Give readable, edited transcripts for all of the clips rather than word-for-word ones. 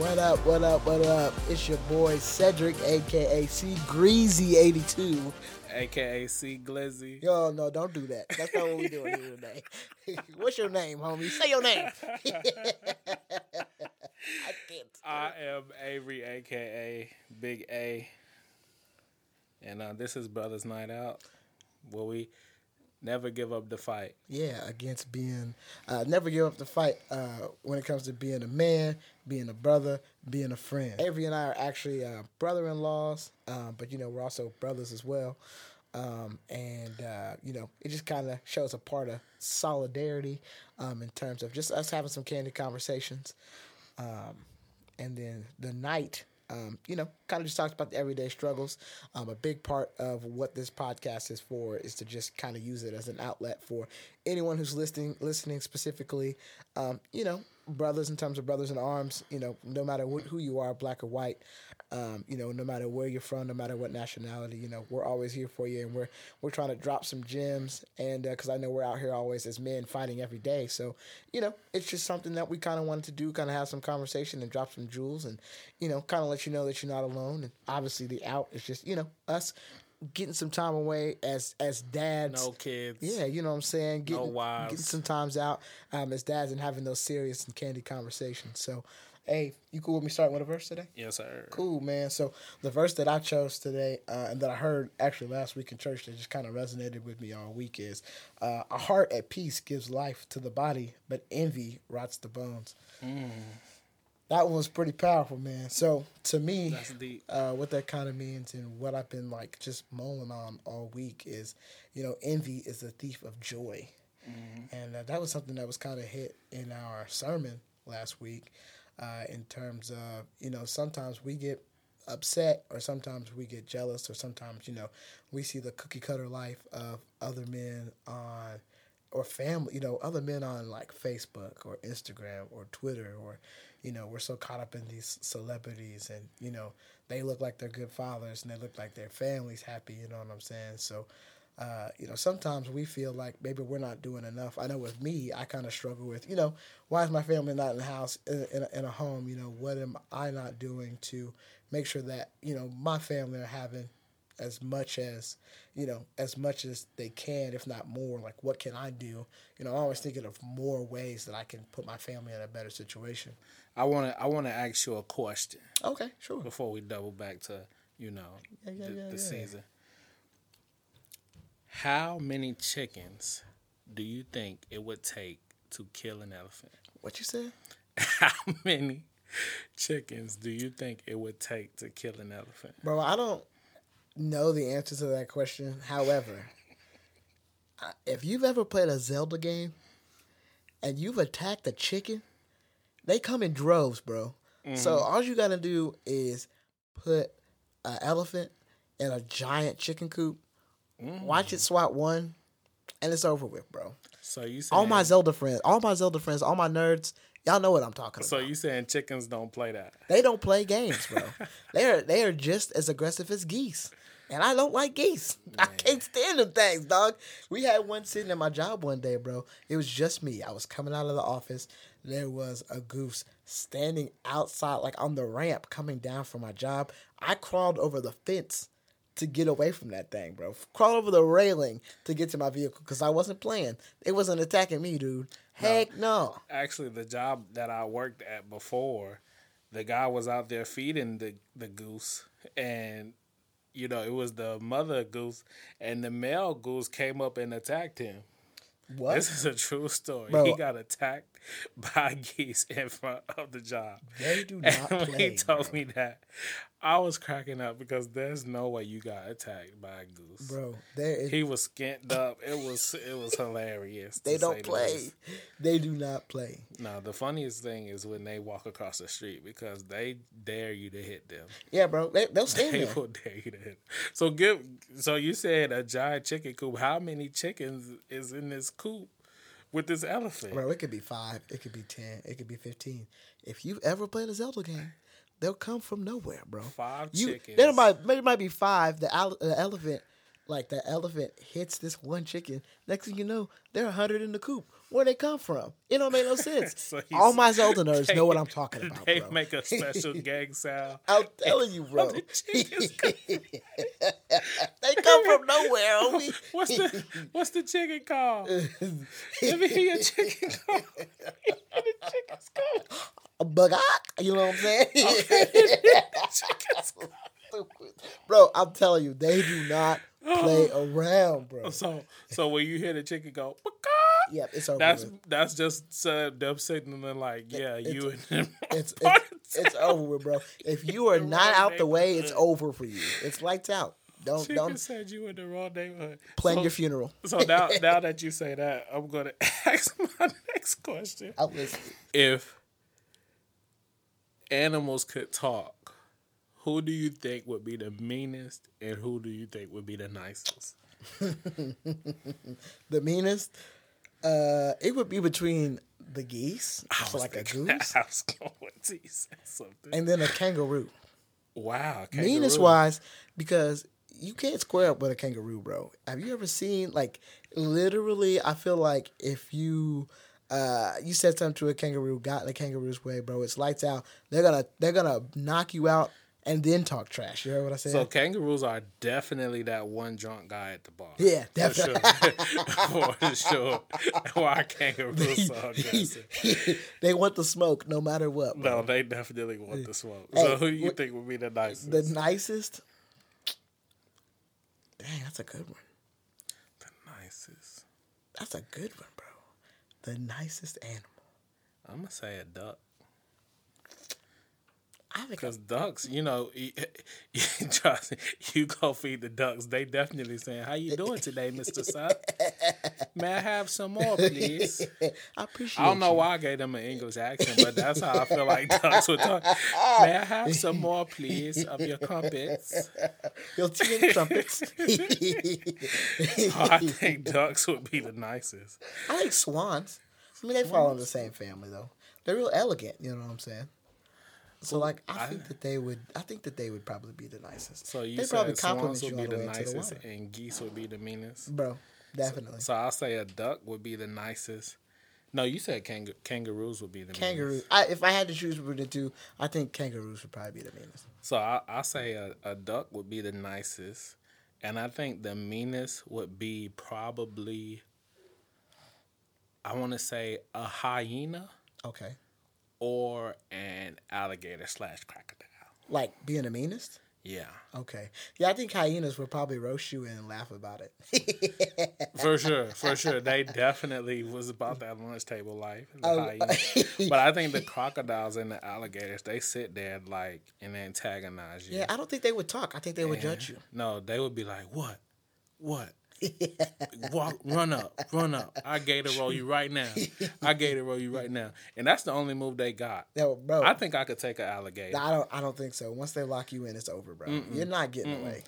What up, what up, what up? It's your boy Cedric, a.k.a. C Greasy 82. A.k.a. C Glizzy. Yo, no, don't do that. That's not what we're doing here today. What's your name, homie? Say your name. I can't. I am Avery, a.k.a. Big A. And this is Brothers Night Out, where we never give up the fight. Yeah, against being... never give up the fight when it comes to being a man, being a brother, being a friend. Avery and I are actually brother-in-laws, but, you know, we're also brothers as well. You know, it just kind of shows a part of solidarity in terms of just us having some candid conversations. And then the night... you know, kind of just talks about the everyday struggles. A big part of what this podcast is for is to just kind of use it as an outlet for anyone who's listening specifically, you know, brothers in terms of brothers in arms, you know, no matter who you are, black or white, you know, no matter where you're from, no matter what nationality, you know, we're always here for you, and we're trying to drop some gems, and because I know we're out here always as men fighting every day, so, you know, it's just something that we kind of wanted to do, kind of have some conversation and drop some jewels and, you know, kind of let you know that you're not alone, and obviously the out is just, you know, us getting some time away as dads. No kids. Yeah, you know what I'm saying? No wives. Getting some times out as dads and having those serious and candid conversations. So, hey, you cool with me starting with a verse today? Yes, sir. Cool, man. So the verse that I chose today and that I heard actually last week in church that just kind of resonated with me all week is, a heart at peace gives life to the body, but envy rots the bones. Mm. That one was pretty powerful, man. So, to me, what that kind of means and what I've been, like, just mulling on all week is, you know, envy is the thief of joy. Mm-hmm. And that was something that was kind of hit in our sermon last week in terms of, you know, sometimes we get upset or sometimes we get jealous or sometimes, you know, we see the cookie-cutter life of other men on, or family, you know, other men on, like, Facebook or Instagram or Twitter or... You know, we're so caught up in these celebrities and, you know, they look like they're good fathers and they look like their family's happy, you know what I'm saying? So, you know, sometimes we feel like maybe we're not doing enough. I know with me, I kind of struggle with, you know, why is my family not in the house, in a home? You know, what am I not doing to make sure that, you know, my family are having as much as, you know, as much as they can, if not more, like, what can I do? You know, I'm always thinking of more ways that I can put my family in a better situation. I want to ask you a question. Okay, sure. Before we double back to, you know, the season. How many chickens do you think it would take to kill an elephant? What you said? How many chickens do you think it would take to kill an elephant? Bro, I don't know the answer to that question. However, if you've ever played a Zelda game and you've attacked a chicken, they come in droves, bro. Mm-hmm. So all you gotta do is put an elephant in a giant chicken coop, watch it swat one, and it's over with, bro. So you saying, all my Zelda friends, all my nerds, y'all know what I'm talking about. So you saying chickens don't play that? They don't play games, bro. They are just as aggressive as geese. And I don't like geese. Man. I can't stand them things, dog. We had one sitting at my job one day, bro. It was just me. I was coming out of the office. There was a goose standing outside, like on the ramp, coming down from my job. I crawled over the fence to get away from that thing, bro. Crawled over the railing to get to my vehicle because I wasn't playing. It wasn't attacking me, dude. Heck no. Actually, the job that I worked at before, the guy was out there feeding the goose and... You know, it was the mother goose, and the male goose came up and attacked him. What? This is a true story. Bro. He got attacked by geese in front of the job. They do not and play. When he told me that, I was cracking up because there's no way you got attacked by a goose, bro. He was skint up. It was hilarious. They don't play. They do not play. No, the funniest thing is when they walk across the street because they dare you to hit them. Yeah, bro. They'll stand there. They will dare you to hit them. So you said a giant chicken coop. How many chickens is in this coop with this elephant? Bro, it could be 5. It could be 10. It could be 15. If you've ever played a Zelda game. They'll come from nowhere, bro. 5 chickens. There might be 5. The elephant Like, the elephant hits this one chicken. Next thing you know, they're 100 in the coop. Where they come from? It don't make no sense. So all my Zelda nerds know what I'm talking about, they bro. Make a special gang sound. I'm telling you, bro. They come from nowhere, homie. What's the chicken called? Let me hear your chicken call. The chicken's called. A bug. You know what I'm saying? Bro, I'm telling you, they do not play around, bro. So when you hear the chicken go, yeah, it's over. That's just them signaling like, yeah, you and them. It's over with, bro. If you are not out the way, it's over for you. It's lights out. Don't said you in the wrong neighborhood. Plan your funeral. So now that you say that, I'm gonna ask my next question. I'll listen. If animals could talk, who do you think would be the meanest and who do you think would be the nicest? The meanest? It would be between the geese, so like a goose. I was going to say something. And then a kangaroo. Wow. Kangaroo. Meanest-wise, because you can't square up with a kangaroo, bro. Have you ever seen, like, literally, I feel like if you said something to a kangaroo, got in the kangaroo's way, bro, it's lights out. They're gonna knock you out. And then talk trash. You heard what I said? So kangaroos are definitely that one drunk guy at the bar. Yeah, definitely. For sure. Why kangaroos are aggressive. They want the smoke no matter what. Bro. No, they definitely want the smoke. Hey, so who do you think would be the nicest? The nicest? Dang, that's a good one. The nicest. That's a good one, bro. The nicest animal. I'm going to say a duck. Because ducks, you know, you go feed the ducks. They definitely saying, "How you doing today, Mr. Sapp? May I have some more, please?" I appreciate. I don't know why I gave them an English accent, but that's how I feel like ducks would talk. May I have some more, please, of your crumpets? Your tea and crumpets. I think ducks would be the nicest. I like swans. I mean, they fall in the same family though. They're real elegant. You know what I'm saying? So like I think that they would probably be the nicest. So you said swans would be the nicest and geese would be the meanest, bro. Definitely. So I'll say a duck would be the nicest. No, you said kangaroos would be the meanest. If I had to choose between the two, I think kangaroos would probably be the meanest. So I'll say a duck would be the nicest, and I think the meanest would be probably I want to say a hyena. Okay. Or an alligator / crocodile. Like being the meanest? Yeah. Okay. Yeah, I think hyenas would probably roast you and laugh about it. For sure. They definitely was about that lunch table life. But I think the crocodiles and the alligators, they sit there like and antagonize you. Yeah, I don't think they would talk. I think they would judge you. No, they would be like, What? Yeah. Run up. I gator roll you right now. And that's the only move they got. Yo, bro, I think I could take an alligator. I don't think so. Once they lock you in, it's over, bro. Mm-mm. You're not getting away.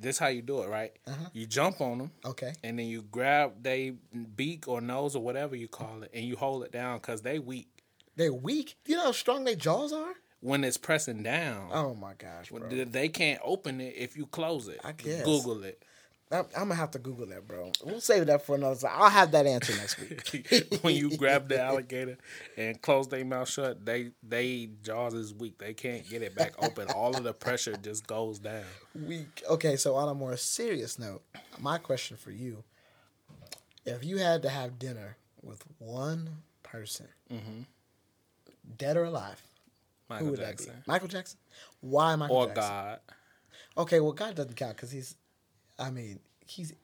This how you do it, right? Uh-huh. You jump on them. Okay. And then you grab their beak or nose or whatever you call it, and you hold it down because they weak. They're weak? You know how strong their jaws are? When it's pressing down. Oh, my gosh, bro. They can't open it if you close it. I guess. Google it. I'm going to have to Google that, bro. We'll save that for another time. I'll have that answer next week. When you grab the alligator and close their mouth shut, they jaws is weak. They can't get it back open. All of the pressure just goes down. Weak. Okay, so on a more serious note, my question for you, if you had to have dinner with one person, dead or alive, who would Jackson. That be? Michael Jackson? Why Michael Jackson? Or God. Okay, well, God doesn't count because he's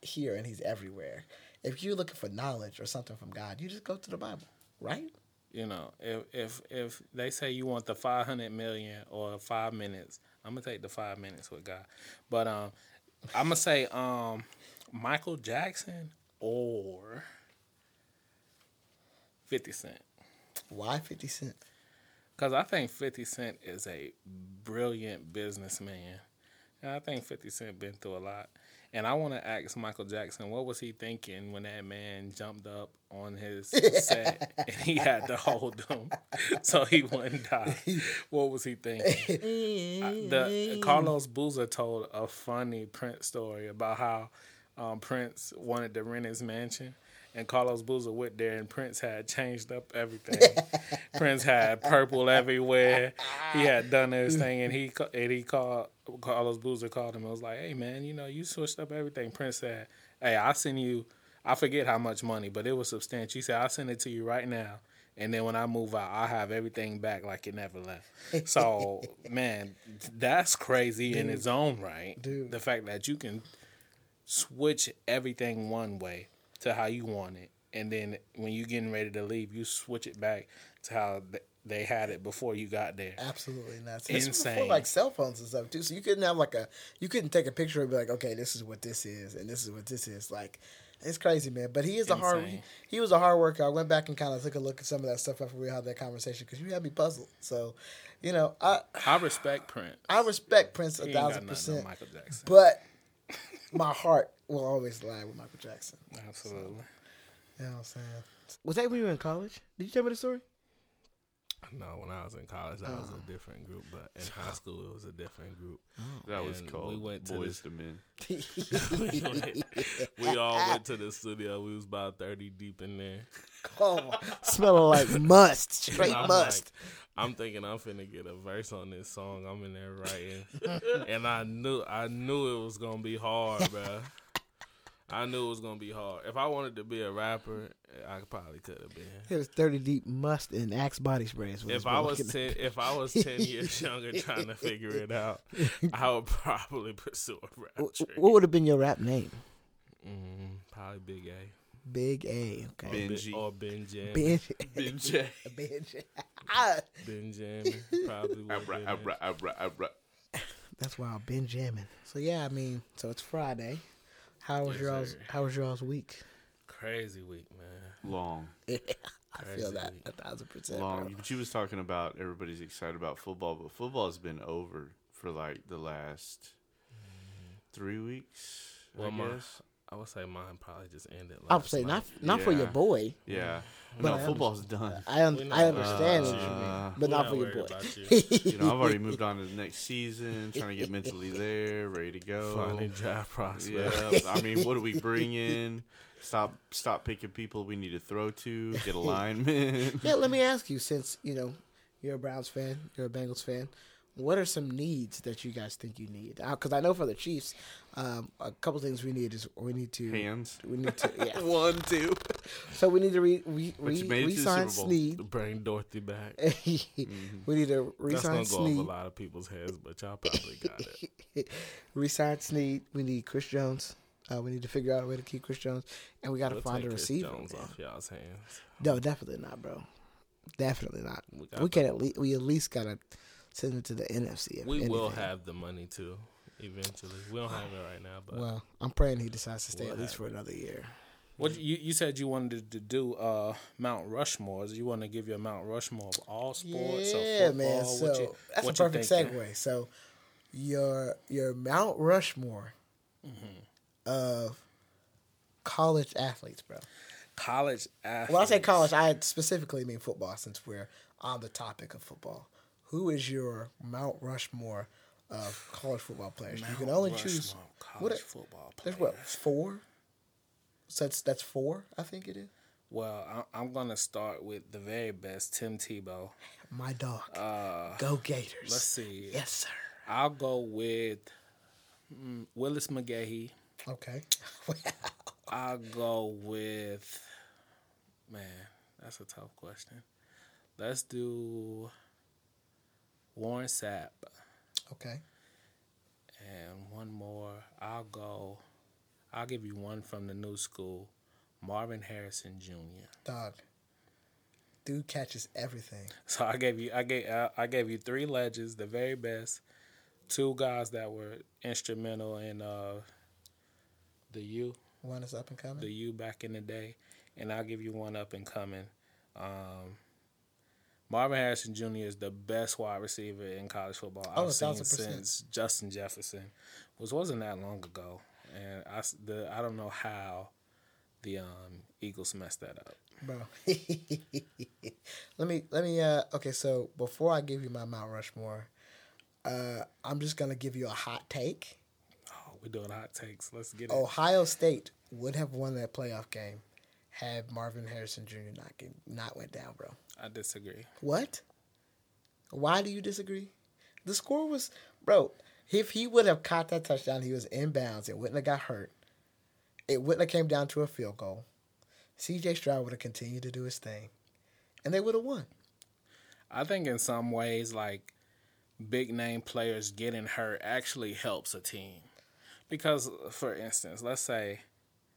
here and he's everywhere. If you're looking for knowledge or something from God, you just go to the Bible, right? You know, if they say you want the 500 million or 5 minutes, I'm going to take the 5 minutes with God. But I'm going to say Michael Jackson or 50 Cent. Why 50 Cent? Because I think 50 Cent is a brilliant businessman. I think 50 Cent been through a lot. And I want to ask Michael Jackson, what was he thinking when that man jumped up on his set and he had to hold him so he wouldn't die? What was he thinking? Carlos Boozer told a funny Prince story about how Prince wanted to rent his mansion. And Carlos Boozer went there, and Prince had changed up everything. Prince had purple everywhere. He had done his thing, and he called Carlos Boozer called him and was like, "Hey man, you know you switched up everything." Prince said, "Hey, I send you. I forget how much money, but it was substantial." He said, "I'll send it to you right now, and then when I move out, I'll have everything back like it never left." So man, that's crazy in its own right. Dude. The fact that you can switch everything one way to how you want it, and then when you getting ready to leave, you switch it back to how they had it before you got there. Absolutely nuts. Insane. It's before like cell phones and stuff too, so you couldn't have like you couldn't take a picture and be like, okay, this is what this is, and this is what this is. Like, it's crazy, man. But he is insane. He was a hard worker. I went back and kind of took a look at some of that stuff after we had that conversation because you had me puzzled. So, you know, I respect Prince. I respect Prince 1,000%. Michael Jackson, but my heart will always lie with Michael Jackson. Absolutely. So, you know what I'm saying? Was that when you were in college? Did you tell me the story? No, when I was in college, that was a different group. But in high school, it was a different group. That was called Boyz II Men. We all went to the studio. We was about 30 deep in there. Oh, smelling like must. Straight must. Like, I'm thinking I'm finna get a verse on this song. I'm in there writing. And I knew it was going to be hard, bro. I knew it was going to be hard. If I wanted to be a rapper, I probably could have been. It was 30 deep must and Axe body sprays. If I was 10 years younger trying to figure it out, I would probably pursue a rap trick. What would have been your rap name? Probably Big A. Big A, okay. Benji. Or Benjamin. Benjay. Benjamin. Probably I rap. That's wild, Benjamin. So, yeah, I mean, so it's Friday. How was y'all's week? Crazy week, man. Long. Yeah, I feel that 1,000%. Long. But you was talking about everybody's excited about football, but football's been over for like the last 3 weeks. Well, I would say mine probably just ended. I would say not for your boy. Yeah. But football's done. I understand what you mean, but not for your boy. You. I've already moved on to the next season, trying to get mentally there, ready to go. Finding draft prospects. Yeah, I mean, what do we bring in? Stop picking people we need to throw to, get alignment. Yeah, let me ask you, since, you know, you're a Browns fan, you're a Bengals fan, what are some needs that you guys think you need? Because I know for the Chiefs, a couple things we need is hands. We need to, yeah. 1, 2. So we need to re-sign Sneed. Bring Dorothy back. We need to re-sign Sneed. That's going to go over a lot of people's heads, but y'all probably got it. Re-sign Sneed. We need Chris Jones. We need to figure out a way to keep Chris Jones, and we got to find a receiver. Chris Jones off y'all's hands. No, definitely not, bro. Definitely not. We at least got to send it to the NFC. We will have the money too, eventually. We don't have it right now, but well, I'm praying he decides to stay at least for another year. What you said you wanted to do Mount Rushmore? You want to give your Mount Rushmore of all sports? Yeah, football, man. So that's a perfect segue. So your Mount Rushmore of college athletes, bro. College athletes. When I say college, I specifically mean football, since we're on the topic of football. Who is your Mount Rushmore of college football players? Mount you can only Rushmore choose football players. There's four? So that's four, I think it is. Well, I'm gonna start with the very best, Tim Tebow. My dog. Go Gators. Let's see. Yes, sir. I'll go with Willis McGahee. Okay. Wow. I'll go with that's a tough question. Let's do Warren Sapp. Okay. And one more. I'll give you one from the new school. Marvin Harrison Jr. Dog. Dude catches everything. So I gave you three legends, the very best, two guys that were instrumental in the U. One is up and coming. The U back in the day. And I'll give you one up and coming. Marvin Harrison Jr. is the best wide receiver in college football I've seen 1,000%. Since Justin Jefferson, which wasn't that long ago. And I don't know how the Eagles messed that up. Bro, let me. Okay, so before I give you my Mount Rushmore, I'm just gonna give you a hot take. Oh, we're doing hot takes. Let's get it. Ohio State would have won that playoff game had Marvin Harrison Jr. not went down, bro. I disagree. What? Why do you disagree? The score was, bro. If he would have caught that touchdown, he was in bounds. It wouldn't have got hurt. It wouldn't have came down to a field goal. C.J. Stroud would have continued to do his thing, and they would have won. I think in some ways, like, big-name players getting hurt actually helps a team. Because, for instance, let's say,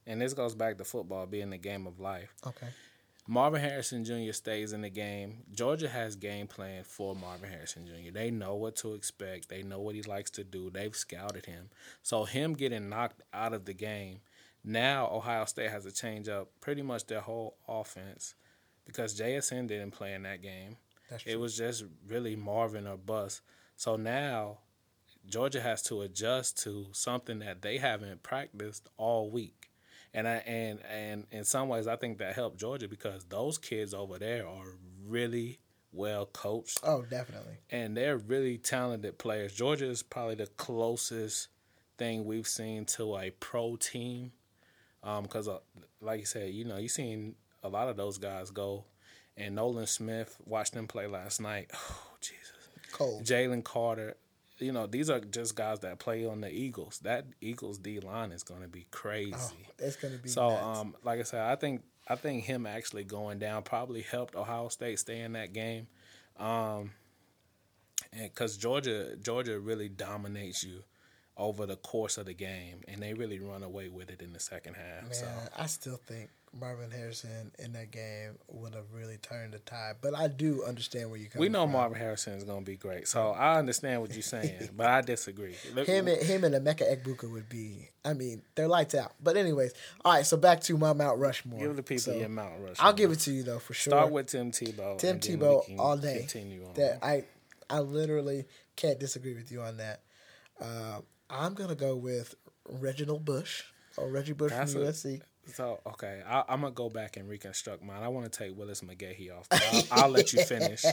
and this goes back to football being the game of life. Okay. Marvin Harrison Jr. stays in the game. Georgia has game plan for Marvin Harrison Jr. They know what to expect. They know what he likes to do. They've scouted him. So him getting knocked out of the game, now Ohio State has to change up pretty much their whole offense because JSN didn't play in that game. That's true. It was just really Marvin or bust. So now Georgia has to adjust to something that they haven't practiced all week. And in some ways I think that helped Georgia because those kids over there are really well coached. Oh, definitely. And they're really talented players. Georgia is probably the closest thing we've seen to a pro team. Because, like you said, you know, you've seen a lot of those guys go. And Nolan Smith, watched them play last night. Oh, Jesus. Cold. Jalen Carter. You know, these are just guys that play on the Eagles. That Eagles D-line is going to be crazy. Oh, it's going to be so, nuts. Like I said, I think him actually going down probably helped Ohio State stay in that game. Because Georgia really dominates you over the course of the game, and they really run away with it in the second half. Man, so. I still think Marvin Harrison in that game would have really turned the tide, but I do understand where you're coming from. We know Marvin Harrison is going to be great, so I understand what you're saying, but I disagree. Him and Emeka Egbuka would be, I mean, they're lights out. But anyways, all right, so back to my Mount Rushmore. Give the people your Mount Rushmore. I'll give it to you, though, for sure. Start with Tim Tebow. Tim Tebow all day. Continue on. That I literally can't disagree with you on that. I'm going to go with Reginald Bush, or Reggie Bush from USC. So, okay, I'm going to go back and reconstruct mine. I want to take Willis McGahee off, but I'll let you finish.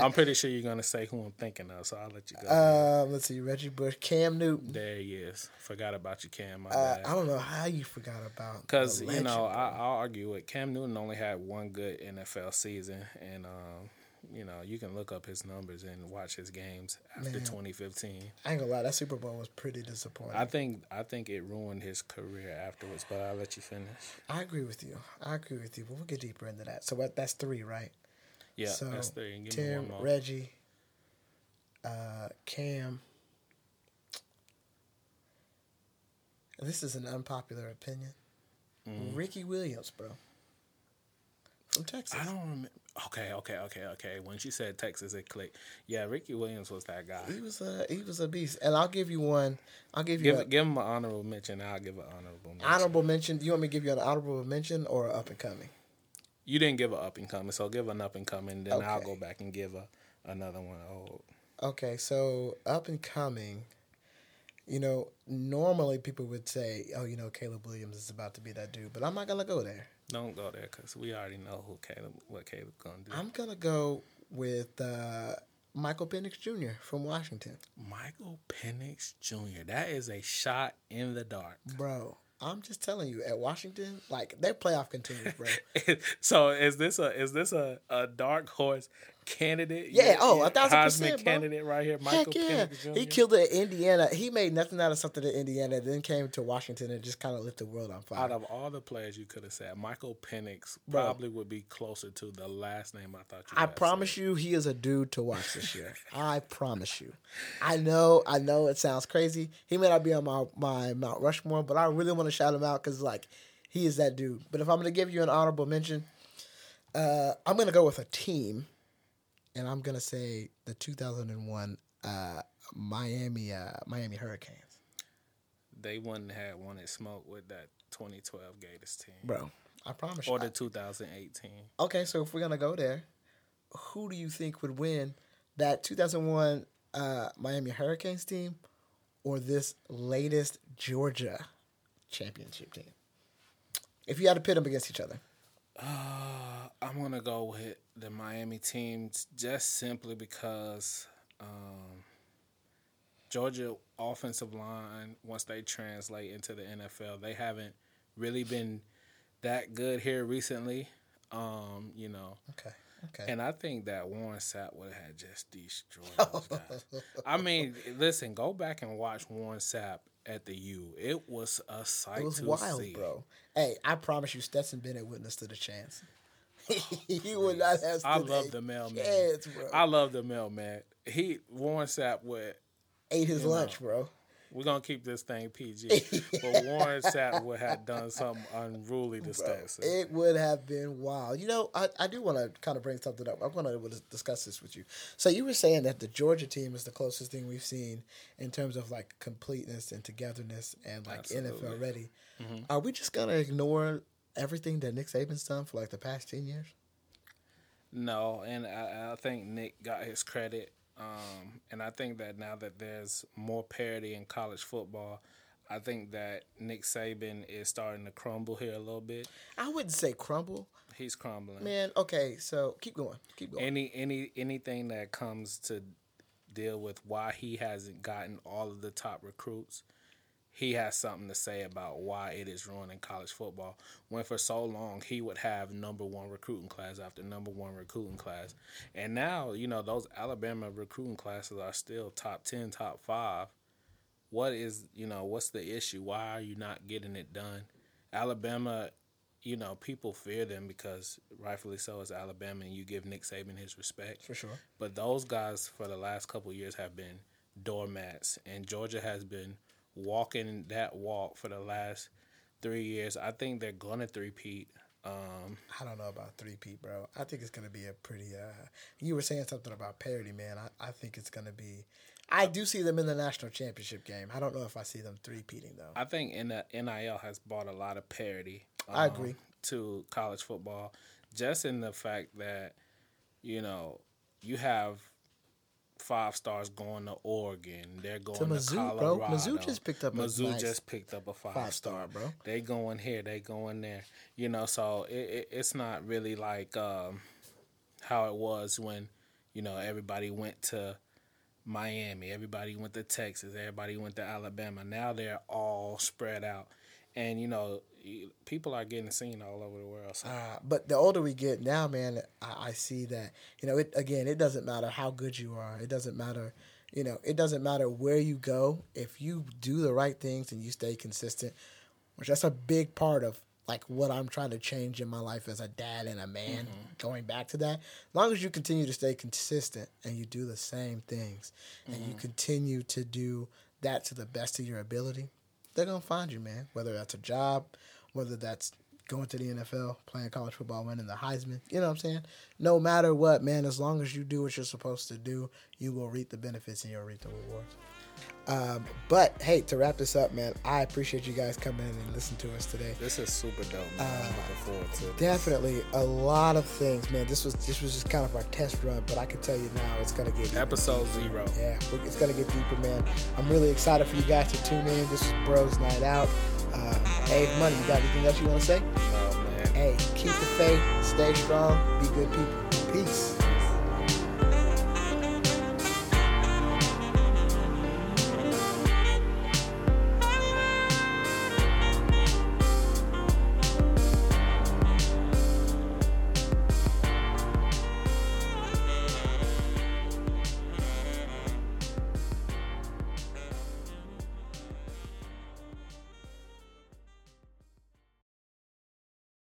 I'm pretty sure you're going to say who I'm thinking of, so I'll let you go. Let's see, Reggie Bush, Cam Newton. There he is. Forgot about you, Cam. My bad. I don't know how you forgot about because, you know, I'll argue it. Cam Newton only had one good NFL season, and, you know, you can look up his numbers and watch his games after 2015. I ain't gonna lie, that Super Bowl was pretty disappointing. I think it ruined his career afterwards, but I'll let you finish. I agree with you, but we'll get deeper into that. So that's three, right? Yeah, so that's three. Give Tim, me one more. Reggie, Cam. This is an unpopular opinion. Ricky Williams, bro. From Texas. I don't remember. Okay. When she said Texas, it clicked. Yeah, Ricky Williams was that guy. He was a beast. And I'll give you one. Give him an honorable mention. I'll give an honorable mention. Honorable mention. Do you want me to give you an honorable mention or an up and coming? You didn't give an up and coming, so give an up and coming. Then okay. I'll go back and give another one. Oh. Okay, so up and coming. You know, normally people would say, oh, you know, Caleb Williams is about to be that dude, but I'm not going to go there. Don't go there because we already know what Caleb's going to do. I'm going to go with Michael Penix Jr. from Washington. Michael Penix Jr. That is a shot in the dark. Bro, I'm just telling you, at Washington, like, their playoff continues, bro. So is this a dark horse candidate? Yeah, 1,000%. Heisman candidate right here, Michael Penix Jr. He killed it in Indiana. He made nothing out of something in Indiana, then came to Washington and just kind of lit the world on fire. Out of all the players you could have said, Michael Penix probably would be closer to the last name I thought you had. I promise you he is a dude to watch this year. I promise you. I know it sounds crazy. He may not be on my Mount Rushmore, but I really want to shout him out because, like, he is that dude. But if I'm going to give you an honorable mention, I'm going to go with a team. And I'm going to say the 2001 Miami Hurricanes. They wouldn't have wanted smoke with that 2012 Gators team. Bro, I promise you. Or the 2018. Okay, so if we're going to go there, who do you think would win, that 2001 Miami Hurricanes team or this latest Georgia championship team? If you had to pit them against each other. I'm going to go with the Miami team just simply because Georgia offensive line, once they translate into the NFL, they haven't really been that good here recently, you know. Okay. And I think that Warren Sapp would have just destroyed those guys. I mean, listen, go back and watch Warren Sapp at the U. It was a sight to see. It was wild, bro. Hey, I promise you, Stetson Bennett wouldn't have stood a chance. He would not have stood a chance. I love the mailman. I love the mailman. Warren Sapp would... ate his lunch, bro. We're going to keep this thing PG. But Warren Sapp would have done something unruly to Stetson. It would have been wild. You know, I do want to kind of bring something up. I'm going to discuss this with you. So you were saying that the Georgia team is the closest thing we've seen in terms of, like, completeness and togetherness and, like, absolutely. NFL ready. Mm-hmm. Are we just going to ignore everything that Nick Saban's done for, like, the past 10 years? No, and I think Nick got his credit. And I think that now that there's more parity in college football, I think that Nick Saban is starting to crumble here a little bit. I wouldn't say crumble. He's crumbling. Man, okay, so keep going. Anything that comes to deal with why he hasn't gotten all of the top recruits, he has something to say about why it is ruining college football, when for so long he would have number one recruiting class after number one recruiting class. And now, you know, those Alabama recruiting classes are still top 10, top 5. What's the issue? Why are you not getting it done? Alabama, you know, people fear them because rightfully so is Alabama, and you give Nick Saban his respect. For sure. But those guys for the last couple of years have been doormats, and Georgia has been walking that walk for the last 3 years. I think they're going to three-peat. I don't know about three-peat, bro. I think it's going to be a pretty... you were saying something about parity, man. I think it's going to be... I do see them in the national championship game. I don't know if I see them three-peating, though. I think NIL has brought a lot of parity. I agree. To college football, just in the fact that, you know, you have... 5 stars going to Oregon. They're going to Mizzou, Colorado. Bro. Mizzou just picked up a 5-star, bro. They going here. They going there. You know, so it's not really like how it was when, you know, everybody went to Miami. Everybody went to Texas. Everybody went to Alabama. Now they're all spread out. And, you know, people are getting seen all over the world. So. But the older we get now, man, I see that, you know, it doesn't matter how good you are. It doesn't matter, you know, it doesn't matter where you go. If you do the right things and you stay consistent, which that's a big part of, like, what I'm trying to change in my life as a dad and a man, mm-hmm. going back to that. As long as you continue to stay consistent and you do the same things, mm-hmm. and you continue to do that to the best of your ability, they're going to find you, man, whether that's a job, whether that's going to the NFL, playing college football, winning the Heisman. You know what I'm saying? No matter what, man, as long as you do what you're supposed to do, you will reap the benefits and you'll reap the rewards. But, hey, to wrap this up, man, I appreciate you guys coming in and listening to us today. This is super dope, man. I'm looking forward to it. Definitely a lot of things, man. This was just kind of our test run, but I can tell you now it's going to get deeper. Episode 0. Yeah, it's going to get deeper, man. I'm really excited for you guys to tune in. This is Bros Night Out. Hey, Money, you got anything else you want to say? No, man. Hey, keep the faith, stay strong, be good people. Peace.